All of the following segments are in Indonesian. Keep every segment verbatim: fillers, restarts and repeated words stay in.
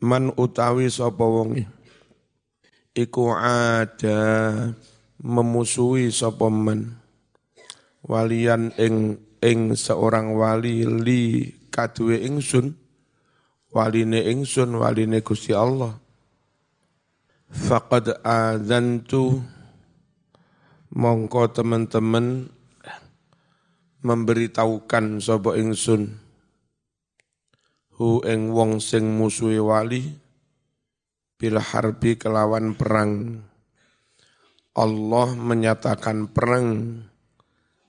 man utawi sapa wong iku ada memusuhi sapa man walian ing ing seorang wali li kaduwe ingsun waline ingsun waline Gusti Allah faqad adzantu mongko teman-teman memberitahukan sapa ingsun hu ing wong sing musuhi wali bil harbi kelawan perang. Allah menyatakan perang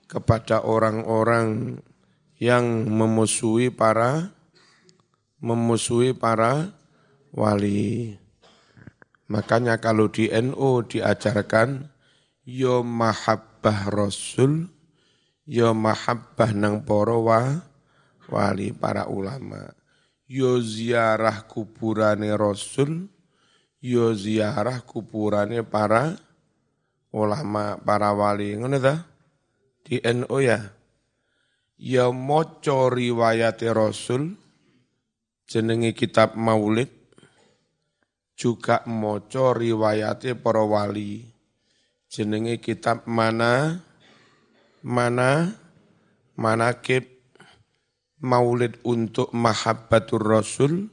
kepada orang-orang yang memusuhi para memusuhi para wali. Makanya kalau di N U diajarkan yo mahabbah Rasul, yo mahabbah nang para wali para ulama. Yo ziarah kuburane Rasul, yo ziarah kuburane para ulama, para wali. Ngono ta? Di N U ya. Ya maca riwayate Rasul jenenge kitab Maulid, juga maca riwayate para wali jenenge kitab mana mana manaqib. Maulid untuk mahabbatur Rasul,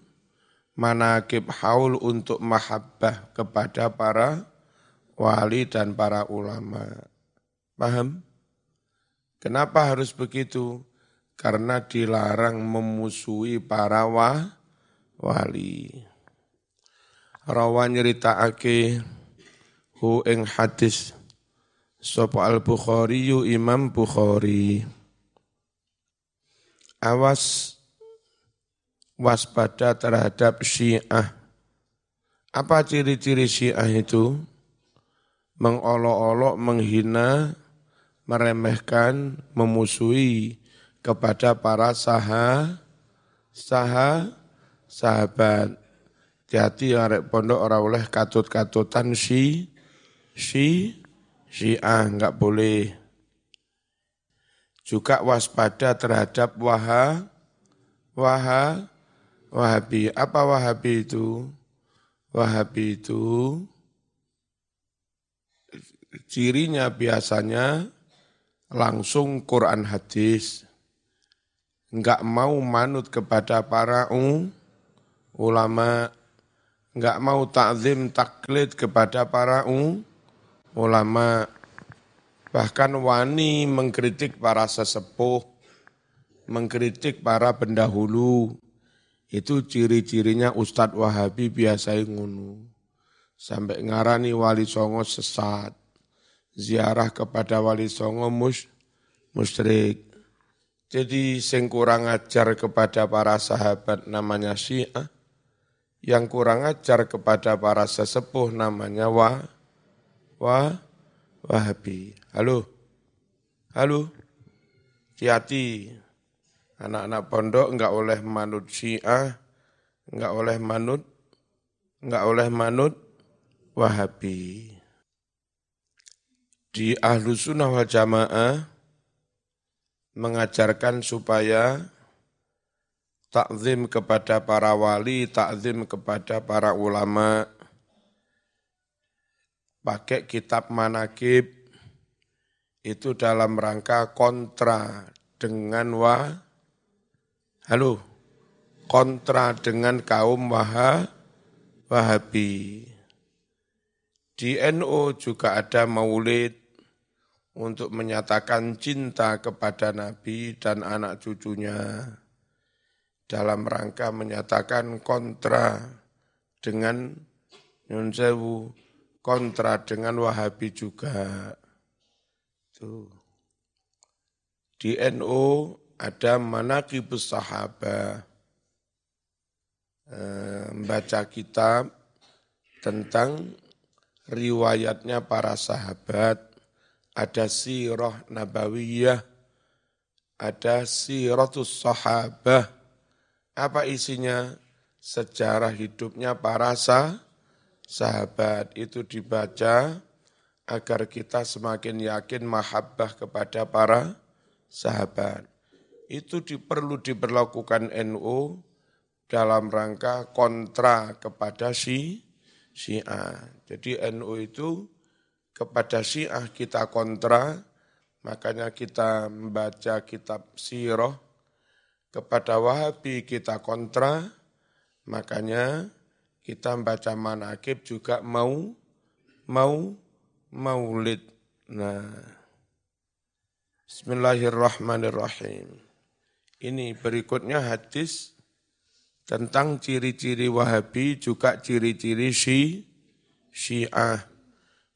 manaqib haul untuk mahabbah kepada para wali dan para ulama. Paham? Kenapa harus begitu? Karena dilarang memusuhi para wa, wali. Rawan nyeritaake hu ing hadis sapa Al-Bukhari yu Imam Bukhari. Awas, waspada terhadap Syiah. Apa ciri-ciri Syiah itu? Mengolok-olok, menghina, meremehkan, memusuhi kepada para saha, saha, sahabat. Hati-hati arek pondok ora oleh katut-katutan si, si, Syiah enggak boleh. Juga waspada terhadap waha, waha, wahabi. Apa wahabi itu? Wahabi itu cirinya biasanya langsung Quran hadis. Enggak mau manut kepada para um, ulama, enggak mau ta'zim taklid kepada para um, ulama, bahkan wani mengkritik para sesepuh, mengkritik para pendahulu. Itu ciri-cirinya Ustadz Wahabi biasanya ngunu. Sampai ngarani wali songo sesat, ziarah kepada wali songo mus, musyrik. Jadi sing kurang ajar kepada para sahabat namanya Syiah, yang kurang ajar kepada para sesepuh namanya wa, wa, Wahabi. Halo, halo, hati-hati. Anak-anak pondok enggak oleh manut Syiah, enggak oleh manut, enggak oleh manut Wahabi. Di Ahlu Sunnah wal Jamaah mengajarkan supaya takzim kepada para wali, takzim kepada para ulama, pakai kitab manaqib itu dalam rangka kontra dengan wah, halo, kontra dengan kaum wah, Wahabi. Di N U juga ada maulid untuk menyatakan cinta kepada Nabi dan anak cucunya dalam rangka menyatakan kontra dengan nyun sewu, kontra dengan Wahabi juga. Tuh. Di N U ada manaqibus sahabah, e, membaca kitab tentang riwayatnya para sahabat, ada sirah nabawiyah, ada siratus sahabah. Apa isinya? Sejarah hidupnya para sah, sahabat. Itu dibaca agar kita semakin yakin mahabbah kepada para sahabat. Itu perlu diberlakukan N U dalam rangka kontra kepada si Syiah. Jadi N U itu kepada Syiah kita kontra, makanya kita membaca kitab Sirah. Kepada Wahabi kita kontra, makanya kita membaca Manakib juga mau mau maulid. Nah, Bismillahirrahmanirrahim. Ini berikutnya hadis tentang ciri-ciri Wahabi juga ciri-ciri Syi, Syiah.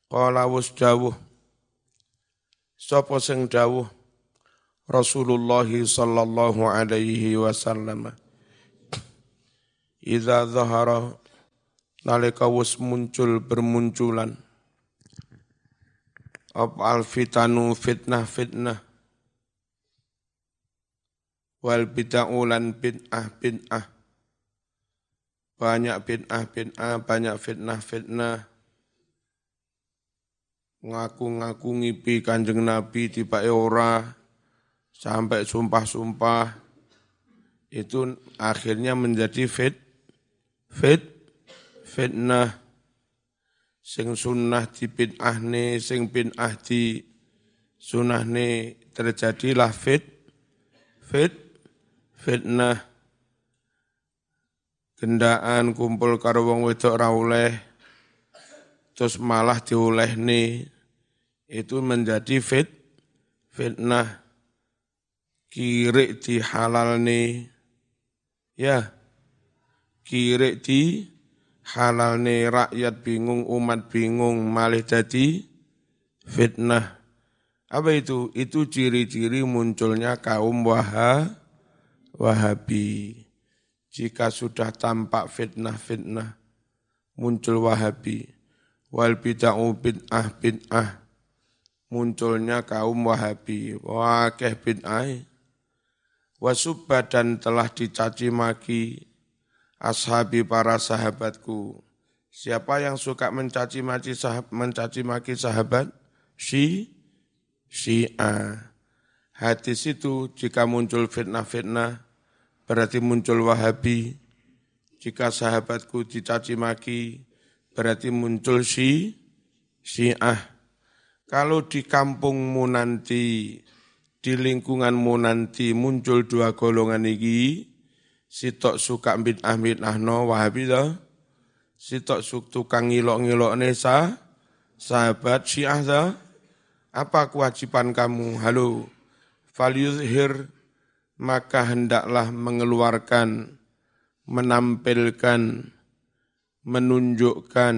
Qala wasdawuh. Sopo sing dawuh Rasulullah sallallahu alaihi wasallam. Idza zahara nalika wis muncul bermunculan Al fitanu fitnah-fitnah wal bid'aulan bid'ah-bid'ah banyak bid'ah-bid'ah banyak fitnah-fitnah ngaku-ngaku ngipi Kanjeng Nabi tibake ora sampai sumpah-sumpah itu akhirnya menjadi fit fit fitnah. Sing sunnah di bid'ahne, sing bid'ah di sunnahne, terjadilah fit, fit, fitnah. Gendaan kumpul karo wong wedok ra oleh, terus malah diolehne, itu menjadi fit, fitnah. Kirik di halalne, ya, kirik di halal nih, rakyat bingung, umat bingung, malih jadi fitnah. Apa itu? Itu ciri-ciri munculnya kaum wah, Wahabi. Jika sudah tampak fitnah-fitnah, muncul Wahabi. Wal bid'ah bid'ah bid'ah, munculnya kaum Wahabi. Wakeh bid'ah. Wasubba dan telah dicaci maki ashabi para sahabatku. Siapa yang suka mencaci maki sahabat, mencaci maki sahabat? Si, Syiah. Hadis itu jika muncul fitnah-fitnah berarti muncul Wahabi. Jika sahabatku dicaci maki berarti muncul si, Syiah. Kalau di kampungmu nanti, di lingkunganmu nanti muncul dua golongan ini, sitok suka bid'ah bid'ah no Wahabi dah, sitok suka tukang ngilok ngilok nesa sahabat Syiah dah. Apa kewajiban kamu? Halo, falyuzhir, maka hendaklah mengeluarkan, menampilkan, menunjukkan.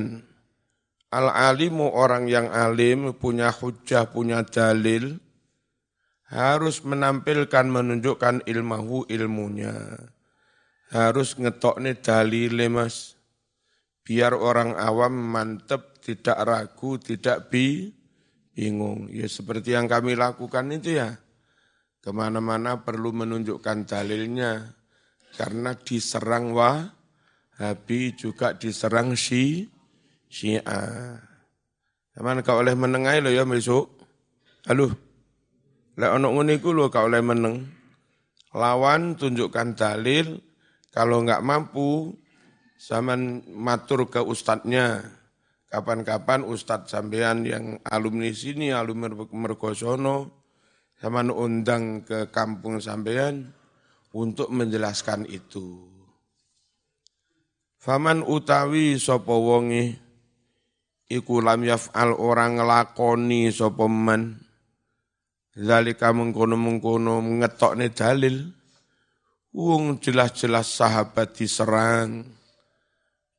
Al alimu, orang yang alim, punya hujjah, punya dalil, harus menampilkan, menunjukkan ilmahu, ilmunya. Harus ngetokne dalile, Mas. Biar orang awam mantep, tidak ragu, tidak bi, bingung. Ya seperti yang kami lakukan itu ya. Kemana-mana perlu menunjukkan dalilnya. Karena diserang Wahabi juga diserang Syi, Syiah. Zaman kau oleh menengai lo ya besok. Aduh. Lek ono ngene iku lho kau oleh meneng. Lawan tunjukkan dalil. Kalau enggak mampu, zaman matur ke ustadznya. Kapan-kapan ustadz sampean yang alumni sini, alumni Mergosono, zaman undang ke kampung sampean untuk menjelaskan itu. Faman utawi sapa wonge iku lam yaf'al, orang ngelakoni sapa man zalika mengkono-mengkono ngetokne dalil. Wong jelas-jelas sahabat diserang,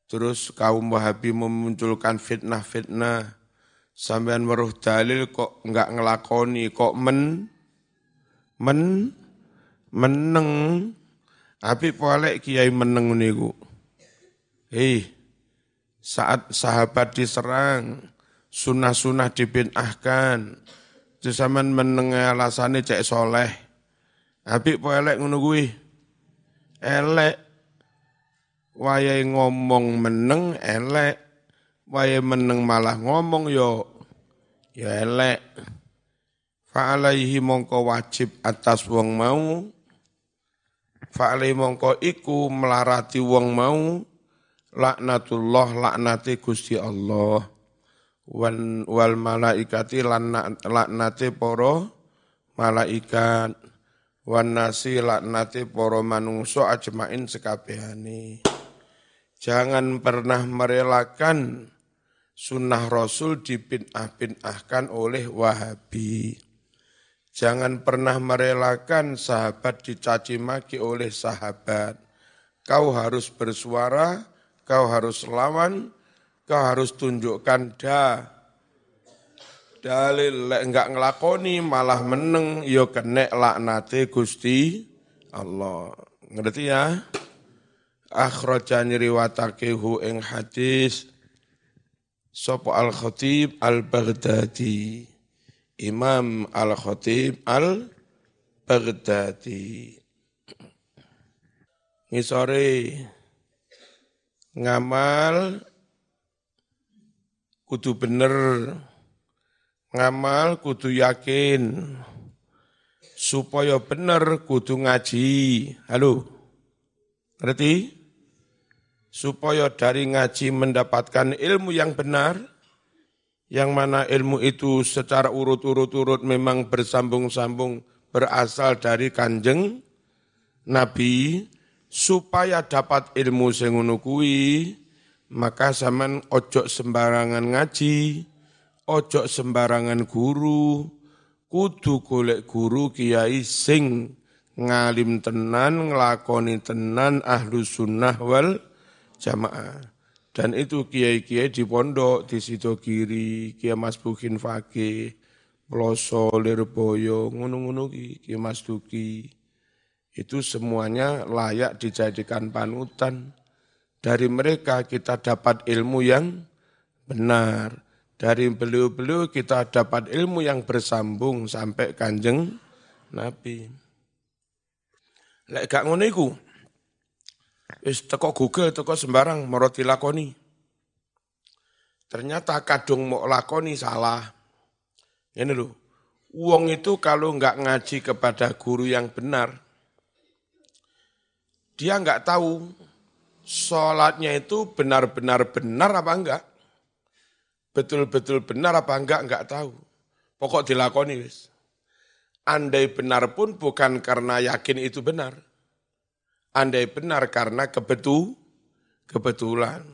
terus kaum Wahabi memunculkan fitnah-fitnah, sampean weruh dalil kok enggak ngelakoni, kok men, men, meneng, tapi polek kiai meneng niku. Hei, saat sahabat diserang, sunah-sunah dibid'ahkan, terus sampean meneng alasane cek soleh, tapi polek ngono kuwi. Elek, wayahe ngomong meneng elek, wayahe meneng malah ngomong yo, yo elek. Fa'alaihi mongko wajib atas wong mau, Fa'alai mongko iku melarati wong mau laknatullah laknate Gusti Allah wan wal malaikati laknate para malaikat wan nasi laknate para manungsa ajmain sekabehane. Jangan pernah merelakan sunnah Rasul dibid'ah-bid'ahkan oleh Wahabi. Jangan pernah merelakan sahabat dicaci maki oleh sahabat. Kau harus bersuara, kau harus lawan, kau harus tunjukkan da. Dalil enggak ngelakoni malah meneng yo kenek laknate Gusti Allah. Ngerti ya? Akhrajan riwatakehu ing hadis sapa al-Khatib al-Baghdadi, Imam al-Khatib al-Baghdadi. Ngisore ngamal kudu bener, ngamal kudu yakin, supaya bener kudu ngaji. Halo, ngerti? Supaya dari ngaji mendapatkan ilmu yang benar, yang mana ilmu itu secara urut-urut-urut memang bersambung-sambung berasal dari Kanjeng Nabi, supaya dapat ilmu sing ngono kuwi, maka sampean ojo sembarangan ngaji, ojo sembarangan guru, kudu golek guru kiai sing ngalim tenan, nglakoni tenan ahlus sunnah wal jamaah. Dan itu kiai-kiai di pondok, di Sidogiri, Kiai Mas Bukin Fage, Pondok Lirboyo, ngono-ngono ki, Kiai Mas Duki. Itu semuanya layak dijadikan panutan. Dari mereka kita dapat ilmu yang benar. Dari beliau-beliau kita dapat ilmu yang bersambung sampai Kanjeng Nabi. Lek gak ngono iku wis teko Google, teko sembarang moro dilakoni. Ternyata kadung mau lakoni salah. Ini loh, wong itu kalau enggak ngaji kepada guru yang benar, dia enggak tahu sholatnya itu benar-benar benar apa enggak, betul-betul benar apa enggak, enggak tahu. Pokok dilakoni wis. Andai benar pun bukan karena yakin itu benar. Andai benar karena kebetu, kebetulan.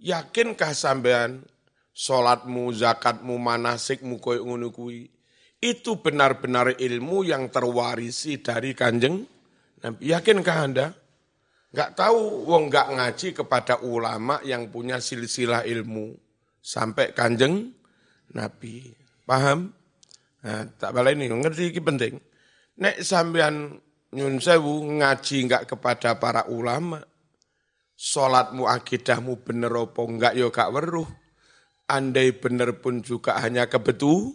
Yakinkah sampean sholatmu, zakatmu, manasikmu, koyo ngono kuwi, itu benar-benar ilmu yang terwarisi dari Kanjeng Nabi? Yakinkah Anda? Enggak tahu, wong enggak ngaji kepada ulama yang punya silsilah ilmu sampai Kanjeng Nabi. Paham? Nah, tak baleni, ngerti iki penting. Nek sampean nyun sewu ngaji enggak kepada para ulama, sholatmu, akidahmu bener apa enggak ya gak weruh. Andai bener pun juga hanya kebetu,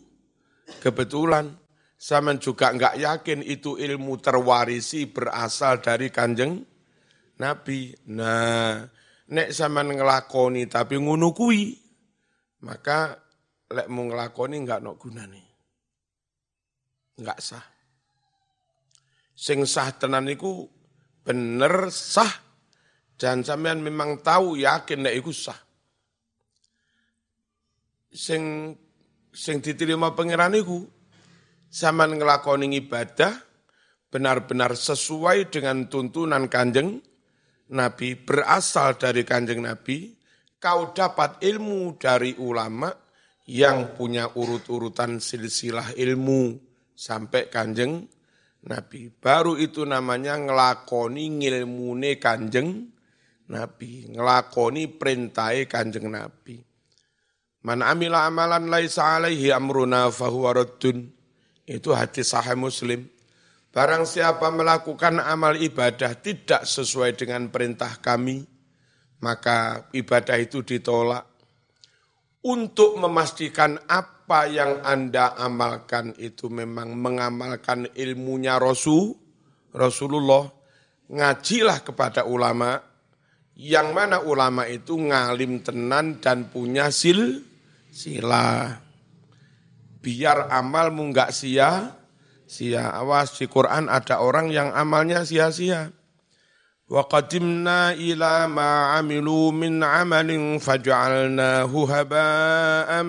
kebetulan. Sama juga enggak yakin itu ilmu terwarisi berasal dari Kanjeng Nabi. Nah, nek sampean ngelakoni tapi ngono kuwi, maka lekmu ngelakoni enggak nok gunane. Enggak sah. Sing sah tenan iku bener sah, dan sampean memang tahu yakin nek iku sah. Sing sing diterima pangeran iku sampean nglakoni ibadah benar-benar sesuai dengan tuntunan Kanjeng Nabi, berasal dari Kanjeng Nabi, kau dapat ilmu dari ulama yang punya urut-urutan silsilah ilmu sampai Kanjeng Nabi. Baru itu namanya ngelakoni ngilmune Kanjeng Nabi, ngelakoni perintahe Kanjeng Nabi. Man amila amalan laisa alaihi amruna fahuwa raddun. Itu hadis Sahih Muslim. Barang siapa melakukan amal ibadah tidak sesuai dengan perintah kami, maka ibadah itu ditolak. Untuk memastikan apa apa yang Anda amalkan itu memang mengamalkan ilmunya Rasul, Rasulullah, ngajilah kepada ulama, yang mana ulama itu ngalim tenan dan punya sil, sila. Biar amalmu enggak sia, sia. Awas, di Quran ada orang yang amalnya sia-sia. Wa qadimna ila ma amilu min amalin faj'alnahu haba'an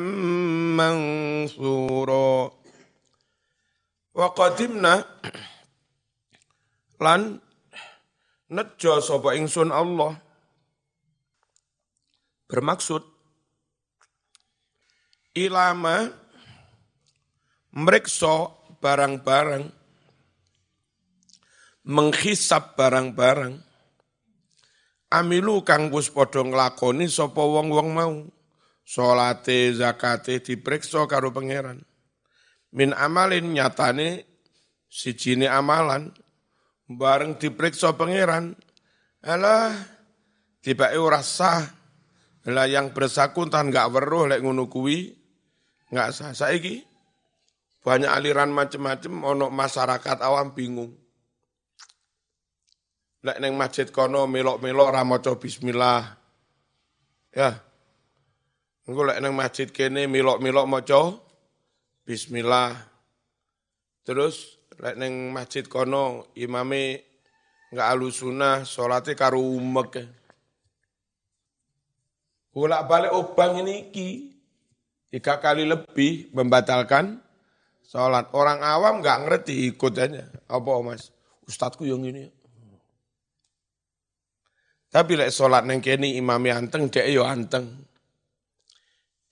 mansura. Wa qadimna lan nejo sapa ingsun Allah. Bermaksud ilama meriksa barang-barang, menghisap barang-barang, amilu kang wis padha nglakoni sapa wong-wong mau, salate zakate diperiksa karo pangeran. Min amalin nyatane sijine amalan bareng diperiksa pangeran, alah tibake ora sah. Lah yang bersangkutan enggak weruh lek ngono kuwi enggak sah. Saiki banyak aliran macam-macam, ono masyarakat awam bingung. Lek neng masjid kono melok-melok ra maca bismillah. Ya. Engko lek neng masjid kene melok-melok maca bismillah. Terus lek neng masjid kono imame enggak alusunah, salate karo umek. Bolak-balik obang ini iki tiga kali lebih membatalkan sholat. Orang awam nggak ngerti ikutannya. Apa mas? Ustadku yang ini. Tapi lek sholat neng kene imami anteng, dia yo anteng.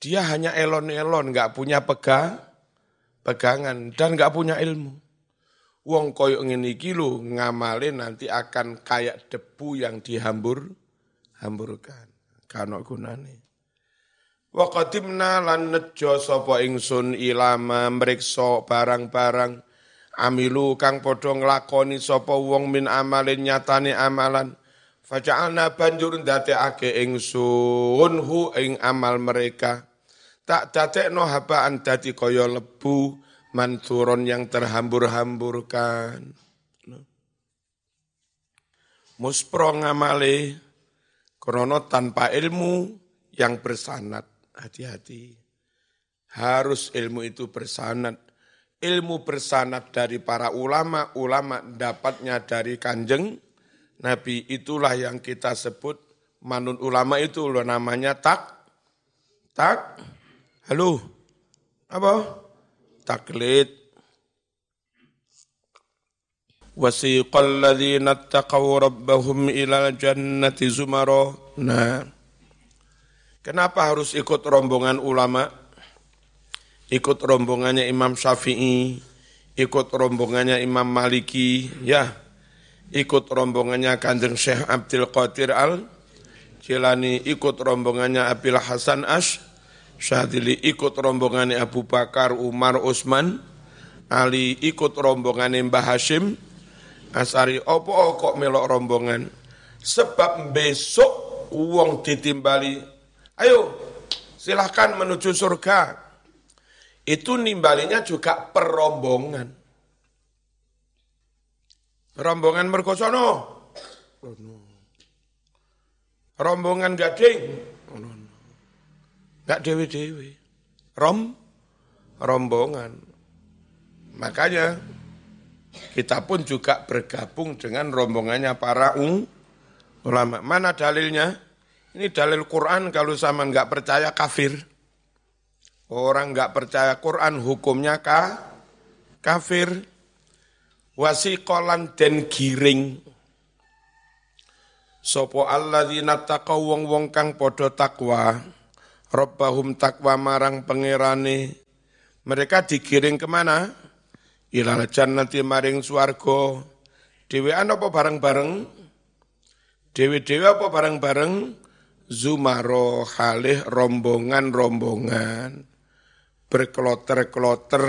Dia hanya elon-elon, nggak punya pegang, pegangan dan nggak punya ilmu. Wong koyok ngene iki lho ngamalin nanti akan kayak debu yang dihambur, hamburkan. Kanok gunane. Wa qadimna lan nejo sapa ingsun ilama mriksa barang-barang amilu kang padha nglakoni sapa wong min amalin nyatane amalan faja'alna banjur ndateake ingsun hu ing amal mereka tak dadekno habaan dadi kaya lebu mansuron yang terhambur-hamburkan. Muspro ngamale krono tanpa ilmu yang bersanad, hati-hati. Harus ilmu itu bersanad. Ilmu bersanad dari para ulama, ulama dapatnya dari kanjeng Nabi. Itulah yang kita sebut manun ulama itu, loh namanya tak, tak, halo, apa? Taklid. وَسِيقَ الَّذِينَ اتَّقَوْا رَبَّهُمْ إِلَى الْجَنَّةِ زُمَرًا. Nah, kenapa harus ikut rombongan ulama? Ikut rombongannya Imam Syafi'i, ikut rombongannya Imam Maliki, ya, ikut rombongannya Kanjeng Syekh Abdul Qadir Al-Jilani, ikut rombongannya Abil Hassan Ash-Shahili, ikut rombongannya Abu Bakar, Umar, Usman, Ali, ikut rombongannya Mbah Hasyim Asy'ari. Apa kok melok rombongan? Sebab besok uang ditimbali. Ayo, silahkan menuju surga. Itu nimbalinya juga perombongan. Rombongan Mergosono. Rombongan Gading. Enggak dewi-dewi. Rom, rombongan. Makanya kita pun juga bergabung dengan rombongannya para ulama. Mana dalilnya? Ini dalil Quran, kalau sama enggak percaya kafir. Orang enggak percaya Quran hukumnya ka, kafir. Wasikolan den giring. Sopo alladzina taqaw wong-wong kang padha takwa. Rabbahum takwa marang pangerane. Mereka digiring kemana? Ilal jannati maring swarga. Dhewean apa bareng-bareng? Dewe-dewe apa bareng-bareng? Zumaro halih rombongan-rombongan. Berkeloter-keloter.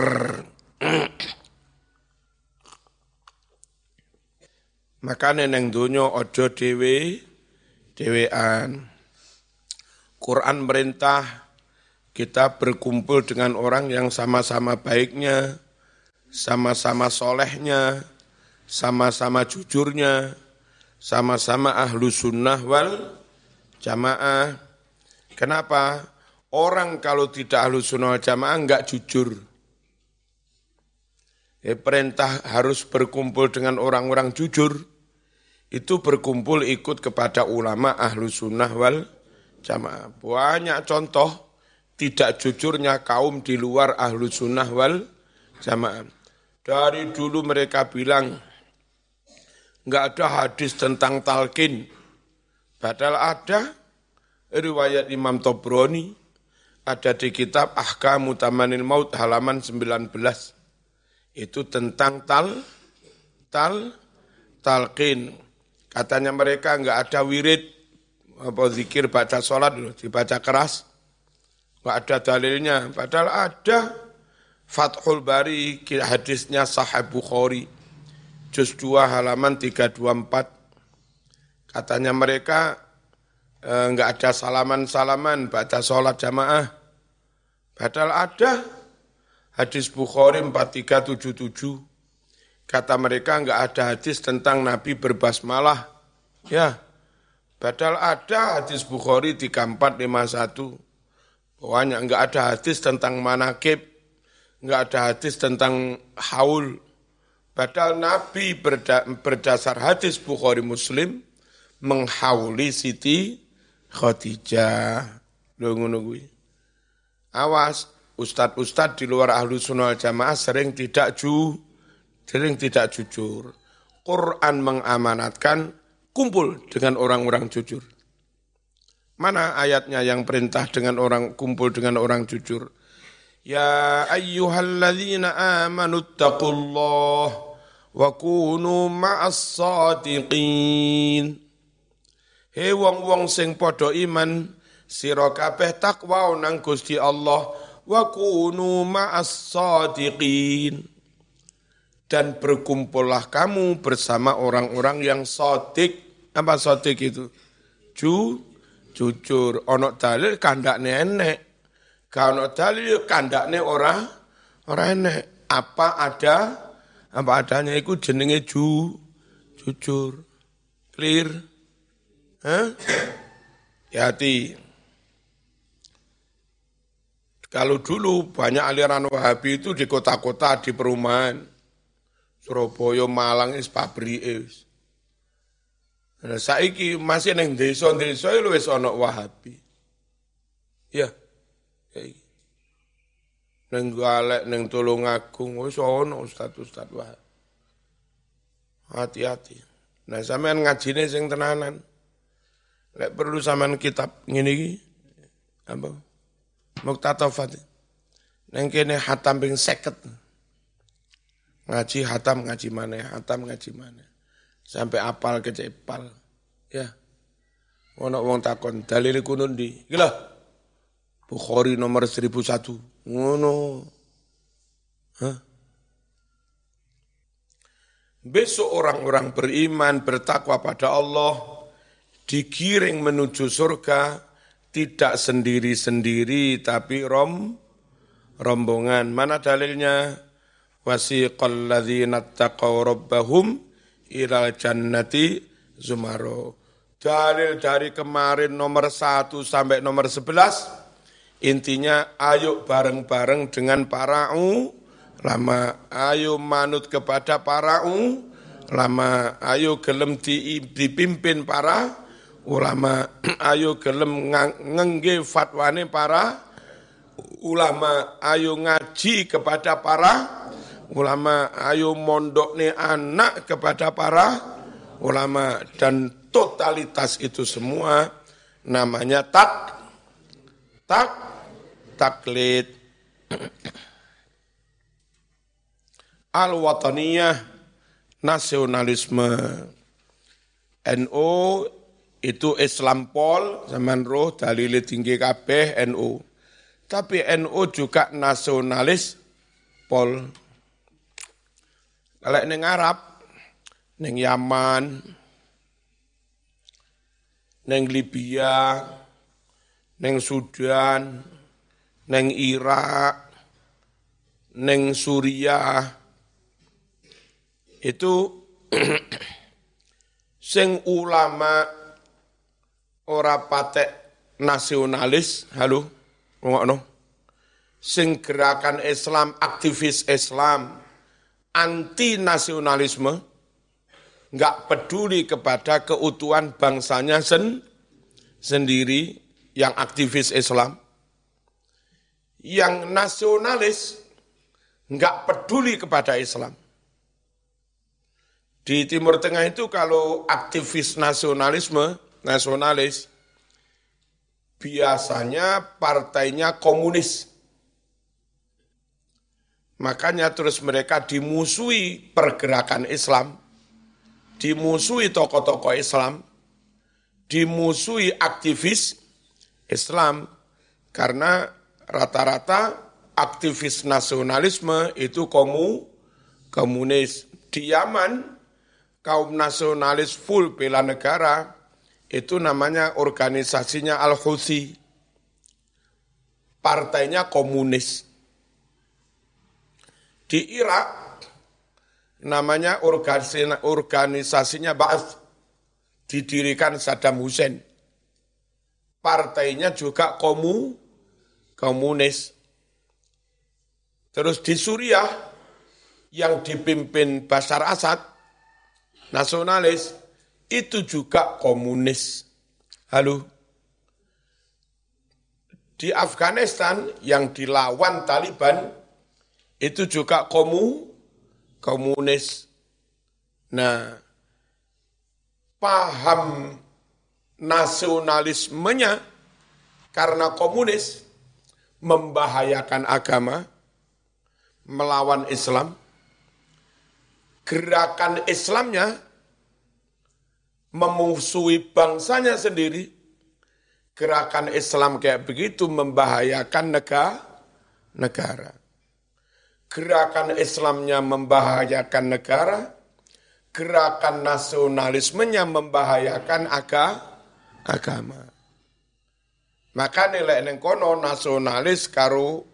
Makane neng donya aja dewe dewean. Quran merintah kita berkumpul dengan orang yang sama-sama baiknya, sama-sama solehnya, sama-sama jujurnya, sama-sama ahlu sunnah wal jamaah. Kenapa? Orang kalau tidak ahlu sunnah wal jamaah enggak jujur. eh, perintah harus berkumpul dengan orang-orang jujur, itu berkumpul ikut kepada ulama ahlu sunnah wal jamaah. Banyak contoh tidak jujurnya kaum di luar ahlu sunnah wal jamaah. Dari dulu mereka bilang, enggak ada hadis tentang talqin, padahal ada riwayat Imam Tobroni, ada di kitab Ahkamu Tamanil Maut halaman sembilan belas. Itu tentang tal, tal, talqin. Katanya mereka enggak ada wirid, apa zikir, baca sholat, dibaca keras, enggak ada dalilnya, padahal ada. Fathul Bari, hadisnya Sahih Bukhari, juz dua halaman tiga dua empat. Katanya mereka eh, enggak ada salaman-salaman baca sholat jamaah. Padahal ada hadis Bukhari empat tiga tujuh tujuh. Kata mereka enggak ada hadis tentang Nabi berbasmalah. Ya, padahal ada hadis Bukhari tiga empat lima satu. Pokoknya enggak ada hadis tentang manakib, enggak ada hadis tentang haul. Padahal Nabi berda, berdasar hadis Bukhari Muslim menghauli Siti Khadijah. Loh ngono kuwi. Awas, ustaz-ustaz di luar ahlu sunnah jamaah sering tidak ju, sering tidak jujur. Quran mengamanatkan kumpul dengan orang-orang jujur. Mana ayatnya yang perintah dengan orang kumpul dengan orang jujur? Ya ayyuhalladzina amanuttaqullah wa kunu ma'as-sadiqin. He wong-wong sing padha iman, sira kabeh takwa nang Gusti Allah, wa kunu ma'as-sadiqin. Dan berkumpullah kamu bersama orang-orang yang shadiq. Apa shadiq itu? Ju, jujur. Ana dalil kandhane enek. Kalau dalil kandaknya orang, orang enek. Apa ada, apa adanya itu jenenge ju, jujur. Clear. Hah? Hati-hati. Kalau dulu banyak aliran Wahabi itu di kota-kota, di perumahan. Surabaya, Malang, is pabrike. Nah, saiki masih neng desa-desa itu wis ana Wahabi. Ya. Neng Galek, neng Tulungagung, wis ana ustaz-ustaz Wahabi. Hati-hati. Nah, sampean ngajine sing tenanan. Lek perlu sampean kitab ngene iki apa? Muktatafat. Neng kene khatam ping seket. Ngaji khatam ngaji maneh, khatam ngaji maneh. Sampai apal kecepal. Ya. Ono wong takon, dalile ku ndi? Iki lho. Bukhari nomor seribu satu. Ngono. Hah? Besok orang-orang beriman, bertakwa pada Allah, digiring menuju surga, tidak sendiri-sendiri, tapi rom, rombongan. Mana dalilnya? Wasiqal ladzina taqaw rabbahum ilal jannati zumaro. Dalil dari kemarin nomor satu sampai nomor sebelas, intinya ayo bareng-bareng dengan para ulama, ayo manut kepada para ulama, ayo gelem dipimpin para ulama, ayo gelem ngengge fatwane para ulama, ayo ngaji kepada para ulama, ayo mondokne anak kepada para ulama. Dan totalitas itu semua namanya tak Tak, taklid. Al-Wataniyah, nasionalisme. N U itu Islam Pol, zaman roh, dalile tinggi kabeh N U. Tapi N U juga nasionalis Pol. Kalau ning Arab, ning Yaman, ning Libya, neng Sudan, neng Irak, neng Suriah, itu sing ulama ora patek nasionalis, halo, ngono, sing gerakan Islam, aktivis Islam, anti nasionalisme, nggak peduli kepada keutuhan bangsanya sen, sendiri yang aktivis Islam, yang nasionalis nggak peduli kepada Islam. Di Timur Tengah itu kalau aktivis nasionalisme, nasionalis, biasanya partainya komunis. Makanya terus mereka dimusuhi pergerakan Islam, dimusuhi tokoh-tokoh Islam, dimusuhi aktivis Islam, karena rata-rata aktivis nasionalisme itu komu, komunis. Di Yaman, kaum nasionalis full bela negara, itu namanya organisasinya Al-Houthi. Partainya komunis. Di Irak, namanya organisasinya Ba'ath, didirikan Saddam Hussein. Partainya juga komu, komunis. Terus di Suriah, yang dipimpin Bashar Assad, nasionalis, itu juga komunis. Halo. Di Afghanistan yang dilawan Taliban, itu juga komu, komunis. Nah, paham nasionalismenya karena komunis, membahayakan agama, melawan Islam, gerakan Islamnya memusuhi bangsanya sendiri, gerakan Islam kayak begitu membahayakan negara, negara. Gerakan Islamnya membahayakan negara, gerakan nasionalismenya membahayakan aga, agama. Maka nilai neng kono nasionalis karo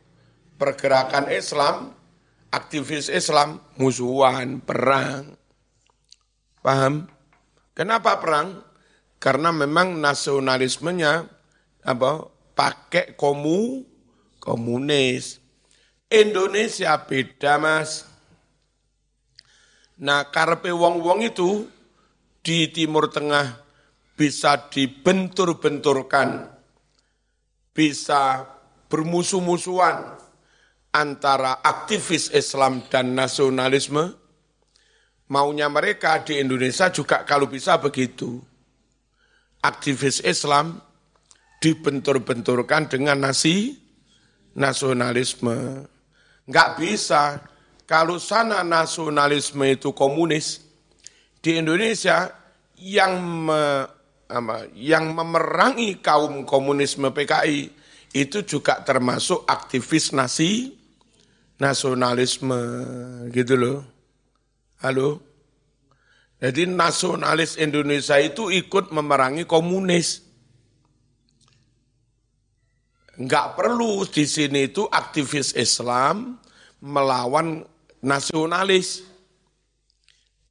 pergerakan Islam, aktivis Islam, musuhan, perang. Paham? Kenapa perang? Karena memang nasionalismenya apa pakai komu, komunis. Indonesia beda, Mas. Nah, karepe wong-wong itu di Timur Tengah bisa dibentur-benturkan, bisa bermusuh-musuhan antara aktivis Islam dan nasionalisme. Maunya mereka di Indonesia juga kalau bisa begitu. Aktivis Islam dibentur-benturkan dengan nasi nasionalisme. Enggak bisa. Kalau sana nasionalisme itu komunis, di Indonesia yang me, apa, yang memerangi kaum komunisme P K I itu juga termasuk aktivis nasi nasionalisme, gitu loh. Halo? Jadi nasionalis Indonesia itu ikut memerangi komunis. Enggak perlu di sini itu aktivis Islam melawan nasionalis.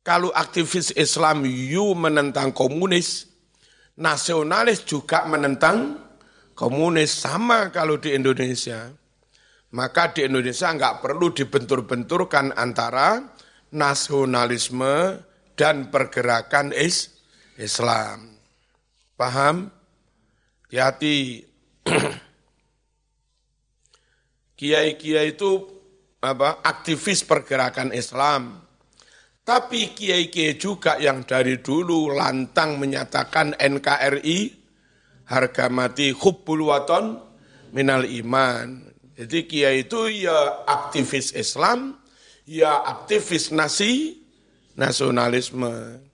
Kalau aktivis Islam you menentang komunis, nasionalis juga menentang komunis, sama kalau di Indonesia. Maka di Indonesia enggak perlu dibentur-benturkan antara nasionalisme dan pergerakan is Islam. Paham? Hati-hati. Kiai-kiai itu apa, aktivis pergerakan Islam. Tapi kiai-kiai juga yang dari dulu lantang menyatakan N K R I harga mati, hubbul waton minal iman. Jadi kiai itu ya aktivis Islam, ya aktivis nasi, nasionalisme.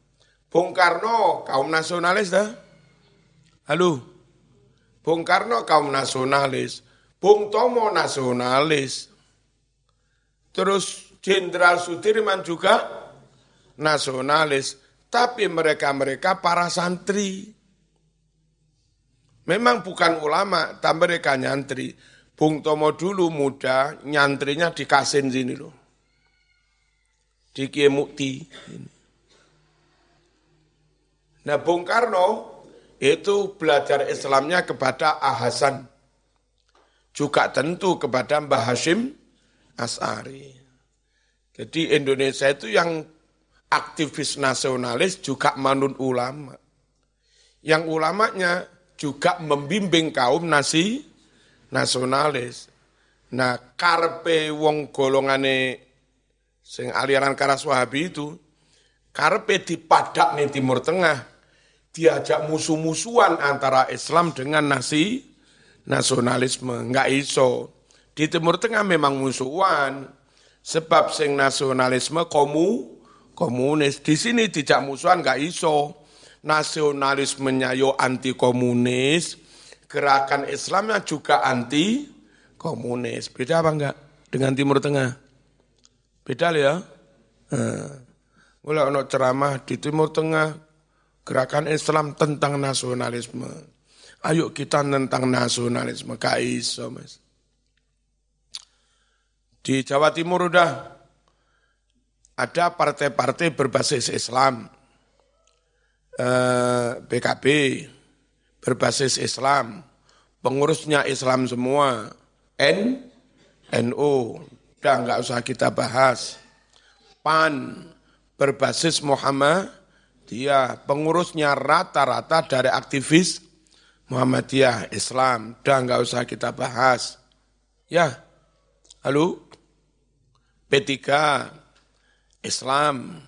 Bung Karno kaum nasionalis dah. Halo. Bung Karno kaum nasionalis. Bung Tomo nasionalis. Terus Jenderal Sudirman juga nasionalis. Tapi mereka-mereka para santri. Memang bukan ulama, tapi mereka nyantri. Bung Tomo dulu muda, nyantrinya di Kasin sini loh. Di Kiai Mukti. Nah, Bung Karno itu belajar Islamnya kepada Ah Hasan. Juga tentu kepada Mbah Hasyim Asy'ari. Jadi Indonesia itu yang aktivis nasionalis juga manut ulama. Yang ulamanya juga membimbing kaum nasi nasionalis. Nah, karpe wong golongane sing aliran karas Wahabi itu, karpe dipadak nih Timur Tengah, diajak musuh-musuhan antara Islam dengan nasi nasionalisme. Enggak iso. Di Timur Tengah memang musuhan, sebab sing nasionalisme komu, komunis. Di sini tidak musuhan, enggak iso. Nasionalismenya yo anti komunis, gerakan Islamnya juga anti komunis. Beda apa enggak dengan Timur Tengah? Beda ya. Mulai ono ceramah di Timur Tengah gerakan Islam tentang nasionalisme. Ayo kita tentang nasionalisme. Kaiso, Mas. Di Jawa Timur udah ada partai-partai berbasis Islam. P K B berbasis Islam. Pengurusnya Islam semua. N, N U. Udah nggak usah kita bahas. P A N berbasis Muhammad. Dia pengurusnya rata-rata dari aktivis Muhammadiyah Islam. Udah nggak usah kita bahas. Ya, lalu P tiga Islam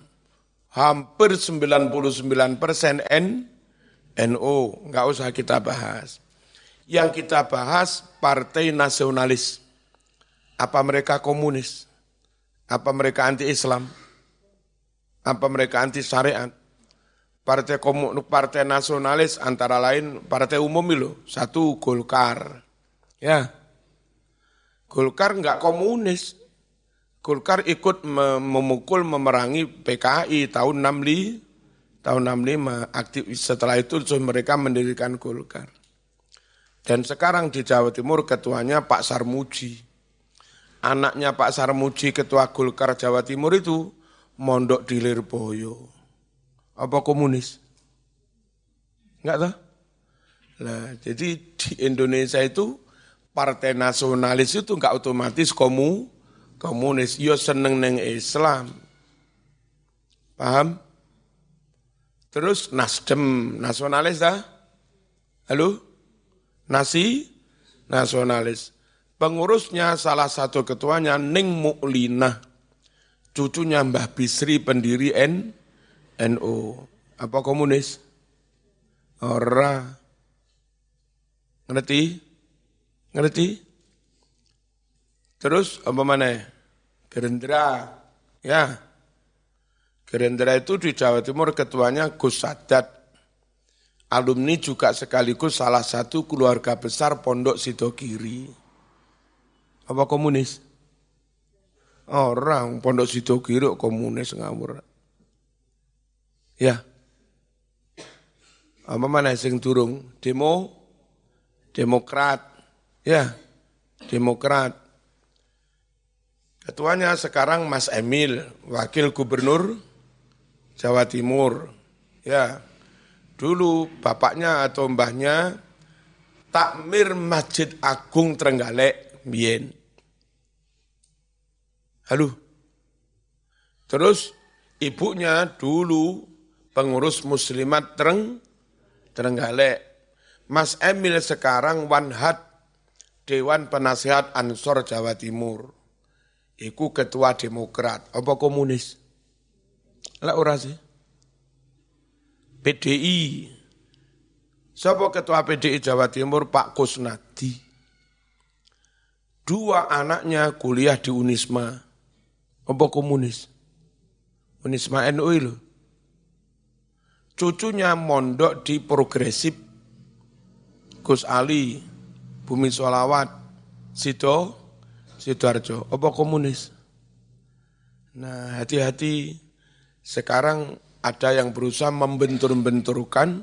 hampir sembilan puluh sembilan persen N U, nggak usah kita bahas. Yang kita bahas partai nasionalis. Apa mereka komunis? Apa mereka anti-Islam? Apa mereka anti-syariat? Partai komun, partai nasionalis antara lain partai umum itu satu Golkar, ya Golkar nggak komunis, Golkar ikut memukul memerangi P K I tahun enam lima, tahun enam lima aktif. Setelah itu mereka mendirikan Golkar dan sekarang di Jawa Timur ketuanya Pak Sarmuji, anaknya Pak Sarmuji ketua Golkar Jawa Timur itu mondok di Lirboyo. Apa komunis? Enggak tahu? Nah, jadi di Indonesia itu partai nasionalis itu enggak otomatis komu, komunis. Yo seneng neng Islam. Paham? Terus Nasdem, nasionalis dah? Halo? Nasi? Nasionalis. Pengurusnya salah satu ketuanya Ning Muklinah. Cucunya Mbah Bisri pendiri N. N U. Apa komunis? Ora. Ngerti? Ngerti? Terus apa mana? Gerindra. Ya. Gerindra itu di Jawa Timur ketuanya Gus Sadat. Alumni juga sekaligus salah satu keluarga besar Pondok Sidogiri. Apa komunis? Ora, Pondok Sidogiri komunis ngawur. Ya, apa mana sing turung? Demo, Demokrat, ya, Demokrat. Ketuanya sekarang Mas Emil, Wakil Gubernur Jawa Timur, ya. Dulu bapaknya atau mbahnya takmir Masjid Agung Trenggalek, mbiyen. Halo. Terus ibunya dulu pengurus Muslimat Treng, Trenggalek. Mas Emil sekarang Wanhad, Dewan Penasihat Ansor Jawa Timur. Iku ketua Demokrat. Apa komunis? Lah ora sih. P D I. Siapa ketua P D I Jawa Timur? Pak Kusnadi. Dua anaknya kuliah di UNISMA. Apa komunis? UNISMA N U loh. Cucunya mondok di Progresif, Gus Ali, Bumi Solawat, Sido, Sidoarjo. Apa komunis? Nah, hati-hati. Sekarang ada yang berusaha membentur-benturkan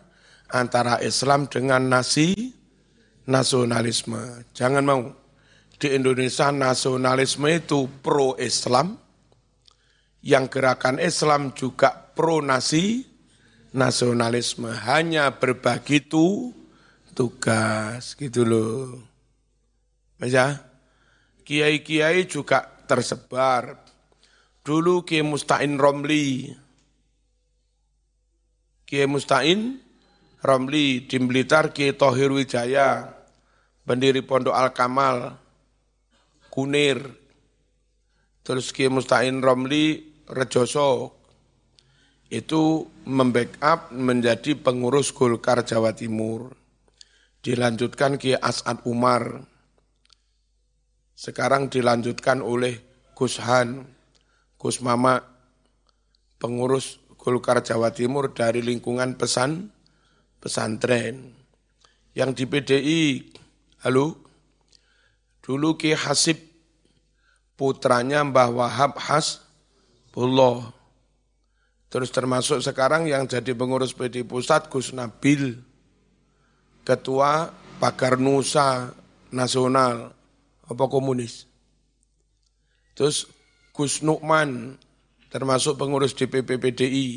antara Islam dengan nasi nasionalisme. Jangan mau. Di Indonesia nasionalisme itu pro-Islam, yang gerakan Islam juga pro-nasi nasionalisme, hanya berbagi tu tugas gitu loh. Mas ya. Kiai-kiai juga tersebar. Dulu Kiai Musta'in Romli. Kiai Musta'in Romli di Blitar, Kiai Thohir Wijaya, pendiri Pondok Al-Kamal, Kunir. Terus Kiai Musta'in Romli Rejoso. Itu membackup menjadi pengurus Golkar Jawa Timur. Dilanjutkan Kiai As'ad Umar. Sekarang dilanjutkan oleh Gus Han, Gus Mama, pengurus Golkar Jawa Timur dari lingkungan pesan pesantren. Yang di P D I, halo, dulu Kiai Hasib, putranya Mbah Wahab Hasbullah. Terus termasuk sekarang yang jadi pengurus P D I Pusat, Gus Nabil, Ketua Pakar Nusa Nasional, apa komunis. Terus Gus Nukman, termasuk pengurus D P P P D I.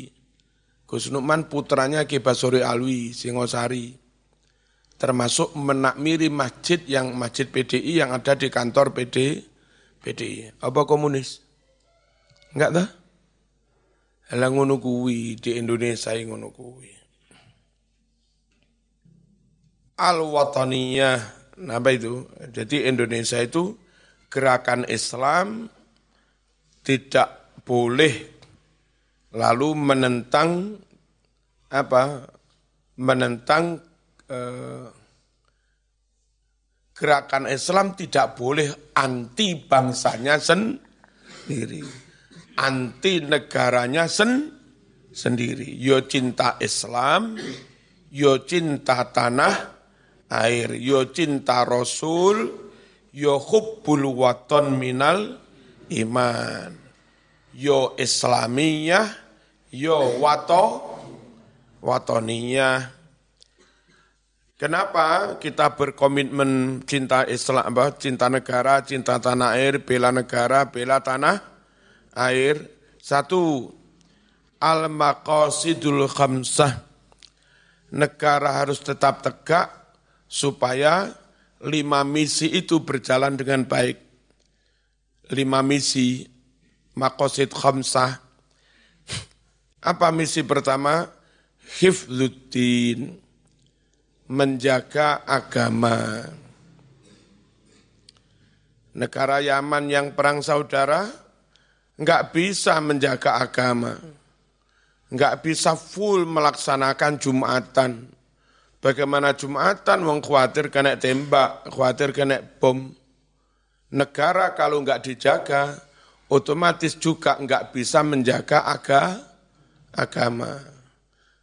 Gus Nukman putranya Kiai Basori Alwi, Singosari, termasuk menakmiri masjid yang masjid P D I yang ada di kantor P D P D I. Apa komunis? Enggak tah? Lah ngono kuwi di Indonesia ngono kuwi. Al-Wataniyah, apa itu? Jadi Indonesia itu gerakan Islam tidak boleh lalu menentang apa? Menentang eh, gerakan Islam tidak boleh anti bangsanya sendiri. Anti negaranya sen, sendiri. Yo cinta Islam, yo cinta tanah air, yo cinta Rasul, yo hubbul waton minal iman. Yo Islamiyah, yo wato, watoniyah. Kenapa kita berkomitmen cinta Islam, cinta negara, cinta tanah air, bela negara, bela tanah air? Satu, al-maqasidul khamsah, negara harus tetap tegak supaya lima misi itu berjalan dengan baik. Lima misi, maqasid khamsah. Apa misi pertama? Hifzuddin, menjaga agama. Negara Yaman yang perang saudara enggak bisa menjaga agama, enggak bisa full melaksanakan Jumatan. Bagaimana Jumatan? Wong khawatir kena tembak, khawatir kena bom. Negara kalau enggak dijaga, otomatis juga enggak bisa menjaga aga, agama.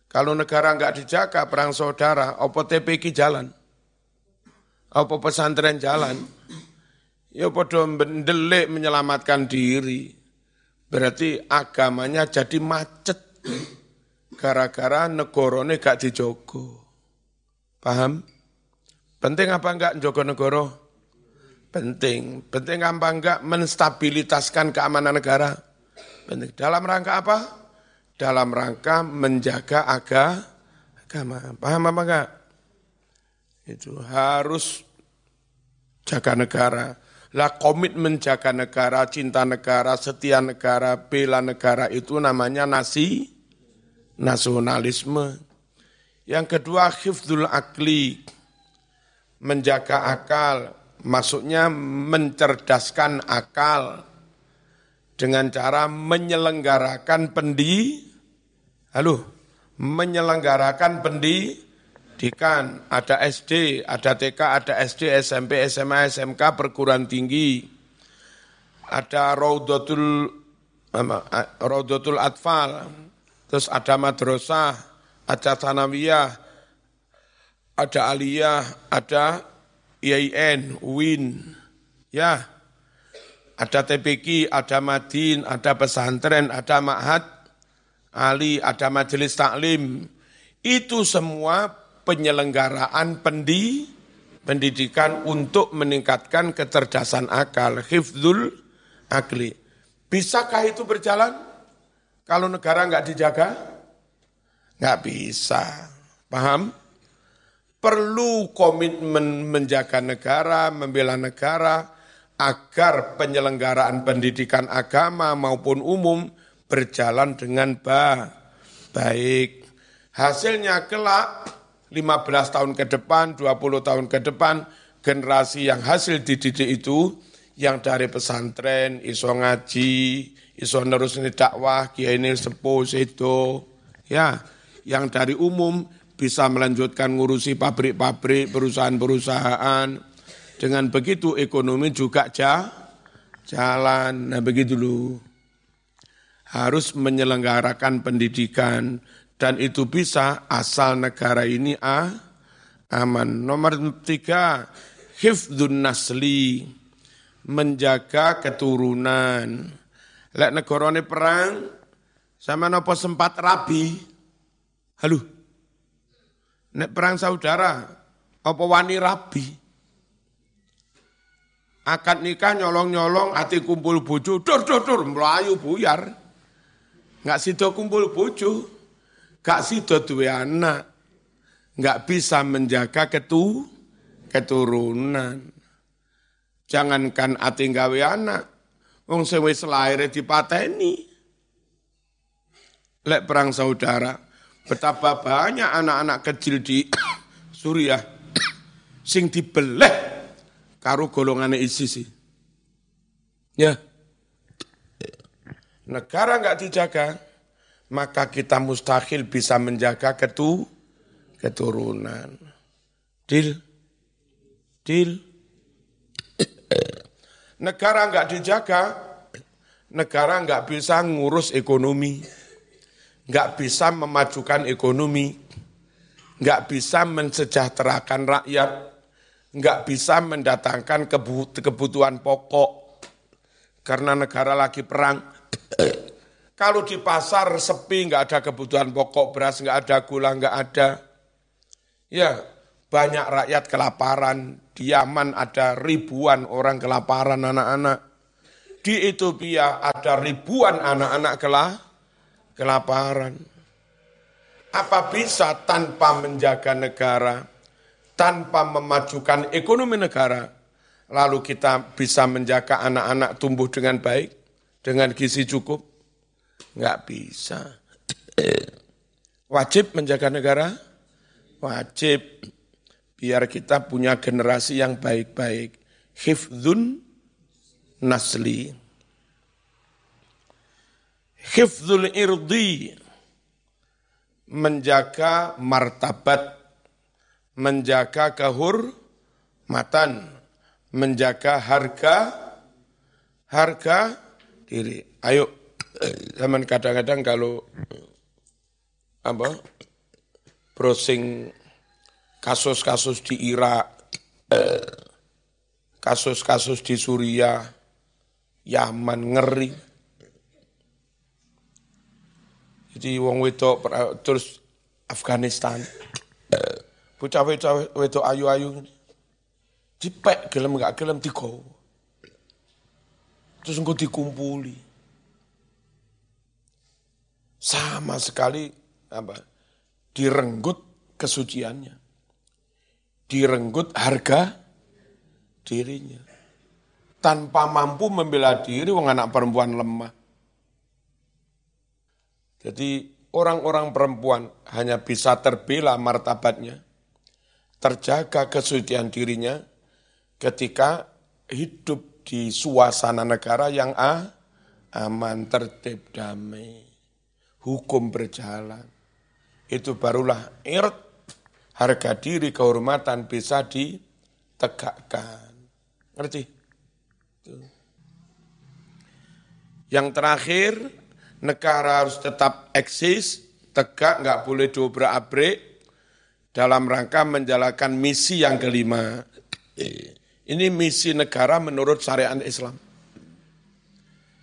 Kalau negara enggak dijaga, perang saudara, apa T P K jalan? Apa pesantren jalan? Ya padha mendelik menyelamatkan diri. Berarti agamanya jadi macet, gara-gara negorone gak dijogo. Paham? Penting apa enggak njogo negoro? Penting. Penting apa enggak menstabilitaskan keamanan negara? Penting. Dalam rangka apa? Dalam rangka menjaga aga, agama. Paham apa enggak? Itu harus jaga negara. Lah komitmen jaga negara, cinta negara, setia negara, bela negara itu namanya nasi, nasionalisme. Yang kedua, hifdzul akli, menjaga akal, maksudnya mencerdaskan akal dengan cara menyelenggarakan pendi, halo, menyelenggarakan pendi, Dikan, ada S D, ada T K, ada S D, S M P, S M A, S M K, perguruan tinggi. Ada Raudatul, Raudatul Atfal, terus ada madrasah, ada tsanawiyah, ada aliyah, ada I A I N, U I N. Ya. Ada T P Q, ada Madin, ada pesantren, ada Ma'had Ali, ada majelis taklim. Itu semua penyelenggaraan pendi, pendidikan untuk meningkatkan kecerdasan akal, hifdzul akli. Bisakah itu berjalan kalau negara enggak dijaga? Enggak bisa. Paham? Perlu komitmen menjaga negara, membela negara, agar penyelenggaraan pendidikan agama maupun umum berjalan dengan baik. Hasilnya kelak lima belas tahun ke depan, dua puluh tahun ke depan, generasi yang hasil dididik itu, yang dari pesantren, iso ngaji, iso nerusne dakwah, kiai ini sepuh, sedo, ya, yang dari umum bisa melanjutkan ngurusi pabrik-pabrik, perusahaan-perusahaan. Dengan begitu ekonomi juga jalan. Nah begitu dulu. Harus menyelenggarakan pendidikan. Dan itu bisa asal negara ini ah, aman. Nomor tiga, hifdzun nasli. Menjaga keturunan. Lek negarane perang, sama nopo sempat rabi. Halo. Nek perang saudara, apa wani rabi? Akad nikah nyolong-nyolong, ati kumpul bojo, dur-dur-dur, melayu buyar. Nggak sido kumpul bojo, nggak sido duwe anak, nggak bisa menjaga ketu, keturunan. Jangankan ati gawe anak, wong sing wis lair dipateni. Lek perang saudara, betapa banyak anak-anak kecil di Suriah sing dibeleh karo golongannya I S I S. Ya. Negara enggak dijaga, maka kita mustahil bisa menjaga ketu, keturunan. Deal. Deal. Negara enggak dijaga, negara enggak bisa ngurus ekonomi. Enggak bisa memajukan ekonomi. Enggak bisa mensejahterakan rakyat. Enggak bisa mendatangkan kebutuhan pokok karena negara lagi perang. Kalau di pasar sepi, enggak ada kebutuhan pokok, beras enggak ada, gula enggak ada. Ya, banyak rakyat kelaparan. Di Yaman ada ribuan orang kelaparan anak-anak. Di Ethiopia ada ribuan anak-anak kelaparan. Apa bisa tanpa menjaga negara? Tanpa memajukan ekonomi negara, lalu kita bisa menjaga anak-anak tumbuh dengan baik, dengan gizi cukup? Enggak bisa. Wajib menjaga negara? Wajib. Biar kita punya generasi yang baik-baik. Hifdzun nasli. Hifdzul irdi. Menjaga martabat, menjaga kehormatan, menjaga harga harga diri. Ayo, zaman kadang-kadang kalau apa browsing kasus-kasus di Irak, kasus-kasus di Suriah, Yaman, ngeri. Jadi wong wedok terus Afghanistan. Bocah-bocah wedok ayu-ayu dipek gelem enggak gelem digowo. Terus engko dikumpuli. Sama sekali apa? Direnggut kesuciannya. Direnggut harga dirinya. Tanpa mampu membela diri, wong anak perempuan lemah. Jadi orang-orang perempuan hanya bisa terbela martabatnya, terjaga kesucian dirinya ketika hidup di suasana negara yang ah, aman, tertib, damai, hukum berjalan. Itu barulah irt, harga diri, kehormatan bisa ditegakkan. Ngerti? Yang terakhir, negara harus tetap eksis, tegak, nggak boleh dobrak-abrik, dalam rangka menjalankan misi yang kelima. Ini misi negara menurut syariat Islam.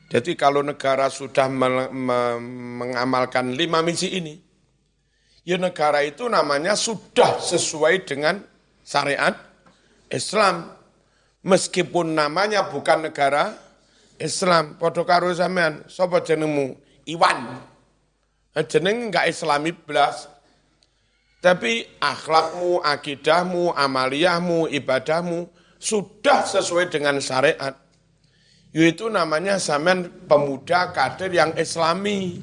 Jadi kalau negara sudah mengamalkan lima misi ini, ya negara itu namanya sudah sesuai dengan syariat Islam. Meskipun namanya bukan negara Islam. Padha karo sampean, sapa jenengmu? Iwan. Jeneng enggak Islami blas. Tapi akhlakmu, akidahmu, amaliyahmu, ibadahmu sudah sesuai dengan syariat. yaitu namanya sampean pemuda kader yang Islami.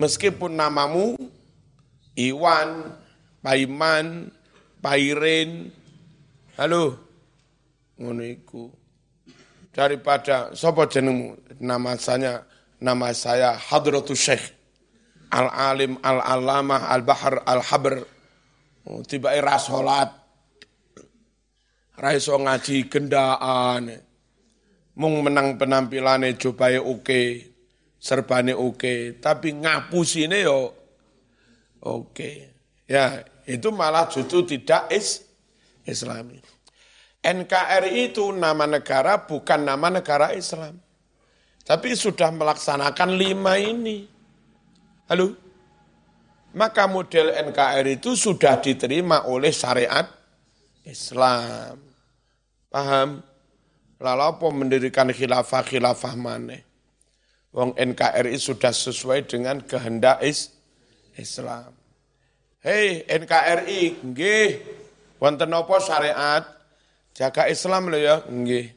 Meskipun namamu Iwan, Paiman, Pairin, halo, ngono iku. Daripada sapa jenengmu? Nama saya nama saya Hadratus Syekh Al-Alim Al-Alamah Al-Bahar Al-Habr. Oh, tiba-tiba ra salat. Ra iso ngaji gendaan. Mung menang penampilane jobae oke, serbane oke, tapi ngapusine yo oke. Ya, itu malah justru tidak is Islami. N K R I itu nama negara, bukan nama negara Islam. Tapi sudah melaksanakan lima ini. Halo? Maka model N K R I itu sudah diterima oleh syariat Islam. Paham? Lalu apa mendirikan khilafah-khilafah maneh? Wong N K R I sudah sesuai dengan kehendak is Islam. Hei N K R I, nggih, wonten apa syariat? Jaga Islam lho ya, nggih.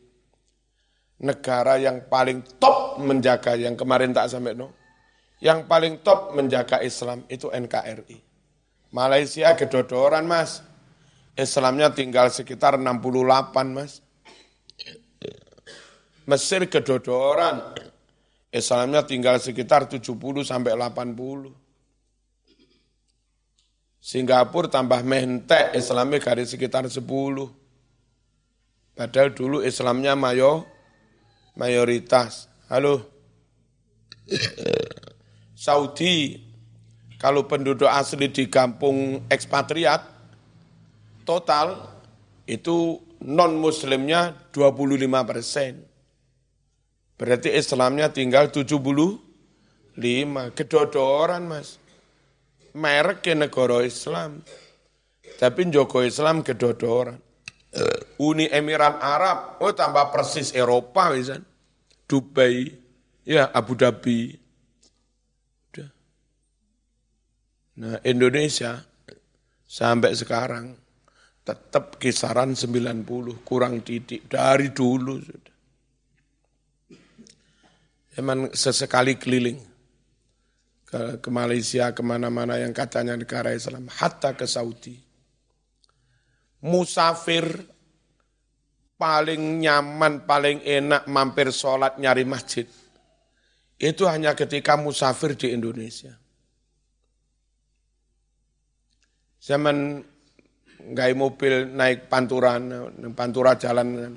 Negara yang paling top menjaga yang kemarin tak sampai no. Yang paling top menjaga Islam itu N K R I. Malaysia gedodoran, Mas. Islamnya tinggal sekitar enam puluh delapan, Mas. Mesir kedodoran, Islamnya tinggal sekitar tujuh puluh sampai delapan puluh. Singapura tambah mentek, Islamnya garis sekitar sepuluh. Padahal dulu Islamnya mayo, mayoritas. Halo? Saudi, kalau penduduk asli di kampung ekspatriat, total itu non-muslimnya dua puluh lima persen. Berarti Islamnya tinggal tujuh puluh lima. Kedodoran, Mas. Merek negara Islam. Tapi njogo Islam kedodoran. Uni Emirat Arab, oh tambah persis Eropa, misalnya. Dubai, ya Abu Dhabi. Udah. Nah, Indonesia sampai sekarang tetap kisaran sembilan puluh, kurang titik. Dari dulu sudah. Emang sesekali keliling ke, ke Malaysia, kemana-mana yang katanya negara Islam, hatta ke Saudi. Musafir paling nyaman, paling enak mampir sholat nyari masjid. Itu hanya ketika musafir di Indonesia. Zaman nggak mobil naik panturan, pantura jalan,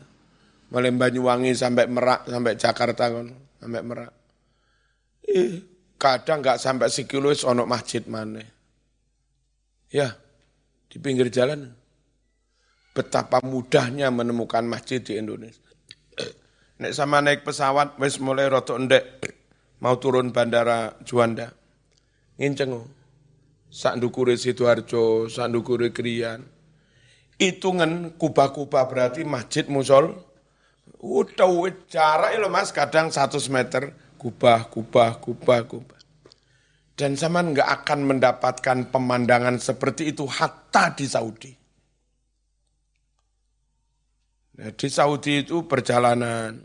mulai Banyuwangi sampai Merak, sampai Jakarta kan. Sampai Merak. Eh, kadang enggak sampai sekilo wis ana masjid maneh. Ya, di pinggir jalan. Betapa mudahnya menemukan masjid di Indonesia. Nek sama naik pesawat wis mulai rada endek. Mau turun bandara Juanda. Nginceng. Sak ndukure Sidoarjo, sak ndukure Krian. Hitungan kubah-kubah berarti masjid musol. Udah jarak itu Mas, kadang seratus meter, kubah, kubah, kubah, kubah. Dan zaman nggak akan mendapatkan pemandangan seperti itu hatta di Saudi. Nah, di Saudi itu perjalanan,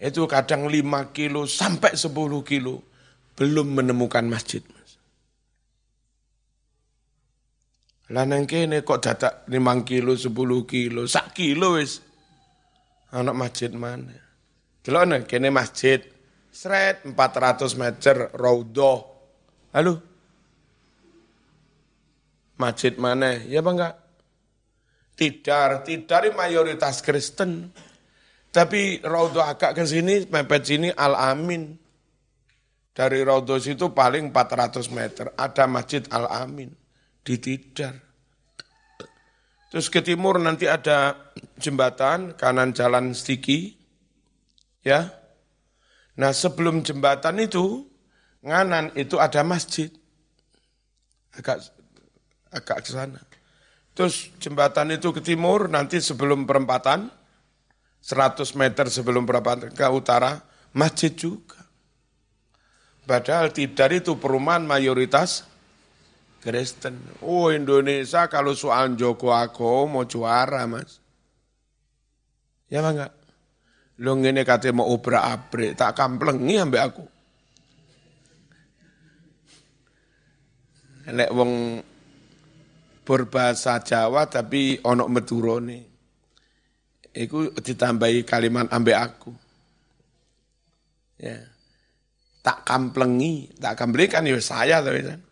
itu kadang lima kilo sampai sepuluh kilo, belum menemukan masjid. Lanang kene kok dadak lima kilo, sepuluh kilo, sak kilo wis. Anak masjid mana? Delokne kene masjid. Sret empat ratus meter raudhah. Halo. Masjid mana? Ya apa enggak? Tidar, Tidar mayoritas Kristen. Tapi raudhah agak ke sini, mepet sini Al-Amin. Dari raudhah situ paling empat ratus meter ada Masjid Al-Amin di Tidar. Terus ke timur nanti ada jembatan, kanan jalan Stiki, ya. Nah sebelum jembatan itu, nganan itu ada masjid, agak agak ke sana. Terus jembatan itu ke timur, nanti sebelum perempatan, seratus meter sebelum perempatan ke utara, masjid juga. Padahal Tidar itu perumahan mayoritas Kristen. Oh Indonesia kalau soal Joko Ako mau juara Mas. Ya apa enggak? Lu ngene kate mau obrak-abrik, tak kamplengi ambek aku. Nek wong berbahasa Jawa tapi onok Madurane. Iku ditambahi kalimat ambek aku. Ya. Tak kamplengi, tak kamplengi kan ya saya tapi kan.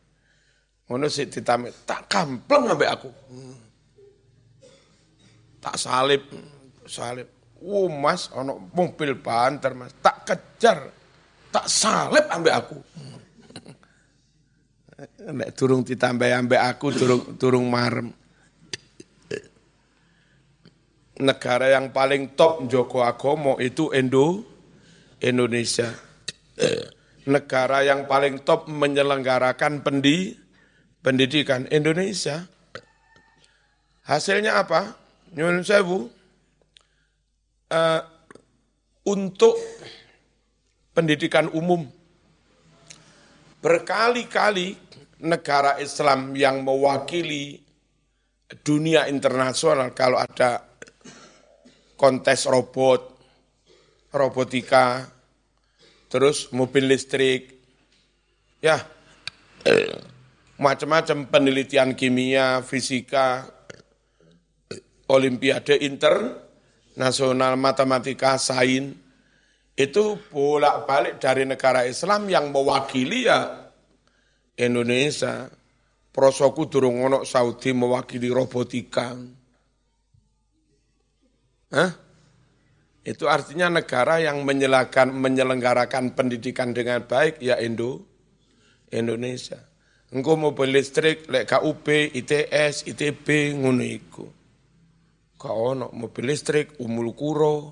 Ngono sik ditambahi tak kampleng ambek aku. Tak salib, salib. Oh mas, ono mobil banter mas, tak kejar, tak salib ambek aku. Nek durung ditambah ambek aku, durung durung marem. Negara yang paling top njogo agama itu Indo, Indonesia. Negara yang paling top menyelenggarakan pendi, pendidikan Indonesia. Hasilnya apa? Nyuwun sewu. Uh, untuk pendidikan umum berkali-kali negara Islam yang mewakili dunia internasional kalau ada kontes robot, robotika, terus mobil listrik, ya macam-macam penelitian kimia, fisika, olimpiade inter nasional, matematika, sains, itu bolak-balik dari negara Islam yang mewakili ya Indonesia. Prosoku durung ono Saudi mewakili robotika. Hah? Itu artinya negara yang menyelenggarakan pendidikan dengan baik ya Indo, Indonesia. Engko mobil listrik, lek K U B, I T S, I T B, ngono iku. Kau nak mobil listrik, umul kuro,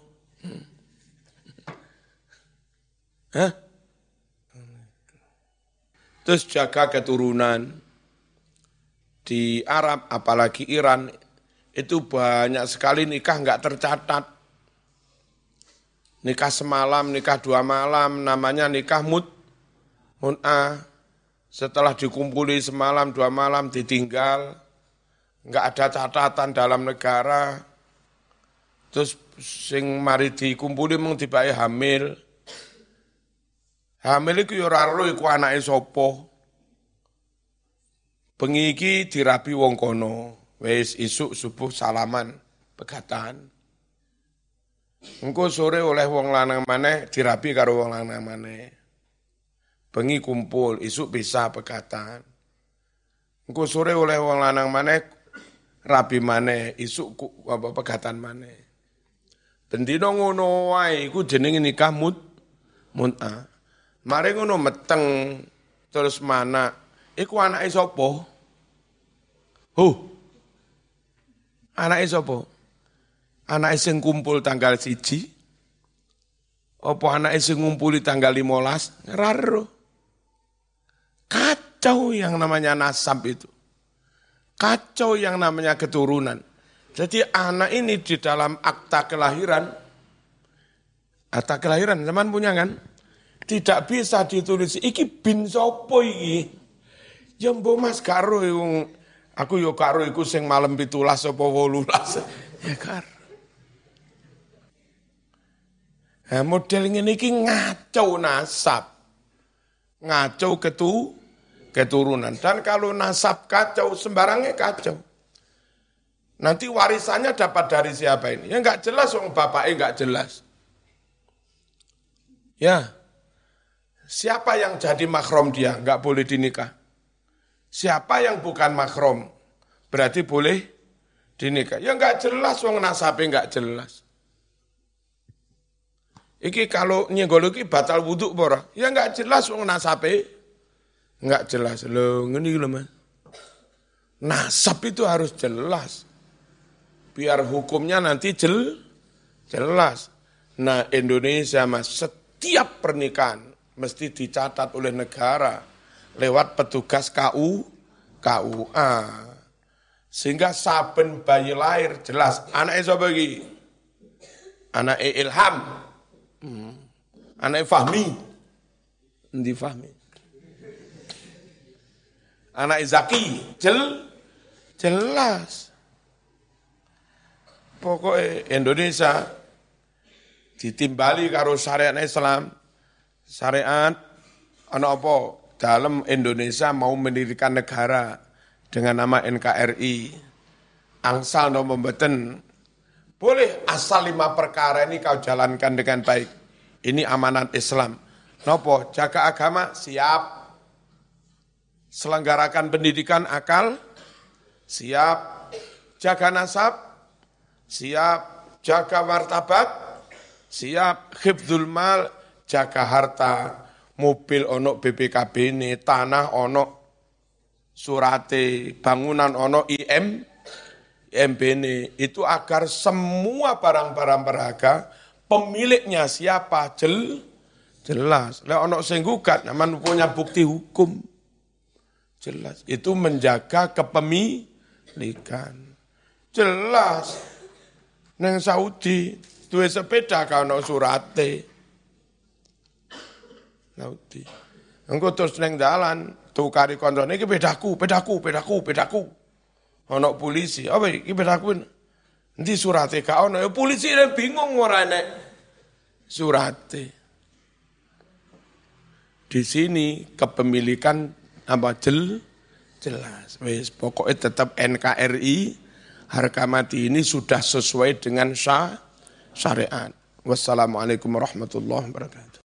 hah? Terus jaga keturunan di Arab, apalagi Iran, itu banyak sekali nikah nggak tercatat, nikah semalam, nikah dua malam, namanya nikah mut, mun'ah. Setelah dikumpuli semalam dua malam ditinggal. Enggak ada catatan dalam negara, terus sing mari dikumpuli mung dibake hamil, hamil iku ya ora ero iku anake sapa, bengi iki dirabi wong kono, wis isuk subuh salaman pegatan, engko sore oleh wong lanang maneh dirabi karo wong lanang maneh, bengi kumpul isuk bisa pegatan, engko sore oleh wong lanang maneh rabi maneh, isuk apa pegatan maneh. Bendino ngono wae iku jenenge nikah mut mun'ah. Mare ngono meteng terus mana? Iku anake sapa? Huh. Anake sapa? Anake sing kumpul tanggal siji. Apa anake sing ngumpuli tanggal lima belas? Raro. Kacau yang namanya nasab itu. Kacau yang namanya keturunan. Jadi anak ini di dalam akta kelahiran, akta kelahiran, teman punya kan? Tidak bisa ditulis, iki bin sopo iki. Ya mbok mas karo, aku yo karo iku sing malam pitulas sopo wolulas. Ya karo. Nah, model ngene iki ngacau nasab. Ngacau ketu. keturunan. Dan kalau nasab kacau, sembarangnya kacau. Nanti warisannya dapat dari siapa ini? Ya enggak jelas, wong bapaknya enggak jelas. Ya, siapa yang jadi mahram dia? Enggak boleh dinikah. Siapa yang bukan mahram? Berarti boleh dinikah. Ya enggak jelas, wong nasabnya enggak jelas. Iki kalau nyenggol iki batal wudhu pora. Ya enggak jelas, wong nasabnya enggak jelas, lo ngene lho Mas. Nasab itu harus jelas. Biar hukumnya nanti jel, jelas. Nah, Indonesia Mas, setiap pernikahan mesti dicatat oleh negara lewat petugas K U K U A. Sehingga saben bayi lahir jelas anake sapa iki? Anake Ilham. Anake Fahmi. Endi Fahmi? Anak Zaki, jel, jelas. Pokoknya Indonesia ditimbali karo syariat Islam, syariat ana apa dalam Indonesia mau mendirikan negara dengan nama N K R I, angsal no membeten, boleh asal lima perkara ini kau jalankan dengan baik. Ini amanat Islam. Nopo, jaga agama, siap. Selenggarakan pendidikan akal, siap. Jaga nasab, siap. Jaga martabat, siap. Hifdzul mal, jaga harta. Mobil onok B P K B ini, tanah onok surate, bangunan onok I M, I M B ini. Itu agar semua barang-barang berharga, pemiliknya siapa, jel, jelas. Lah onok sing gugat, namun punya bukti hukum, jelas. Itu menjaga kepemilikan, jelas. Neng Saudi, duwe sepeda ka onok surate. Nauti. Engko terus neng dalan, tukari koncone iki pedaku, pedaku, pedaku, pedaku. Ono polisi, apa iki pedaku? Endi surate gak ono? Ya polisi bingung ora enek surate. Di sini kepemilikan apa jel jelas. Wis pokoke tetap N K R I harga mati ini sudah sesuai dengan syariat. Wassalamualaikum warahmatullahi wabarakatuh.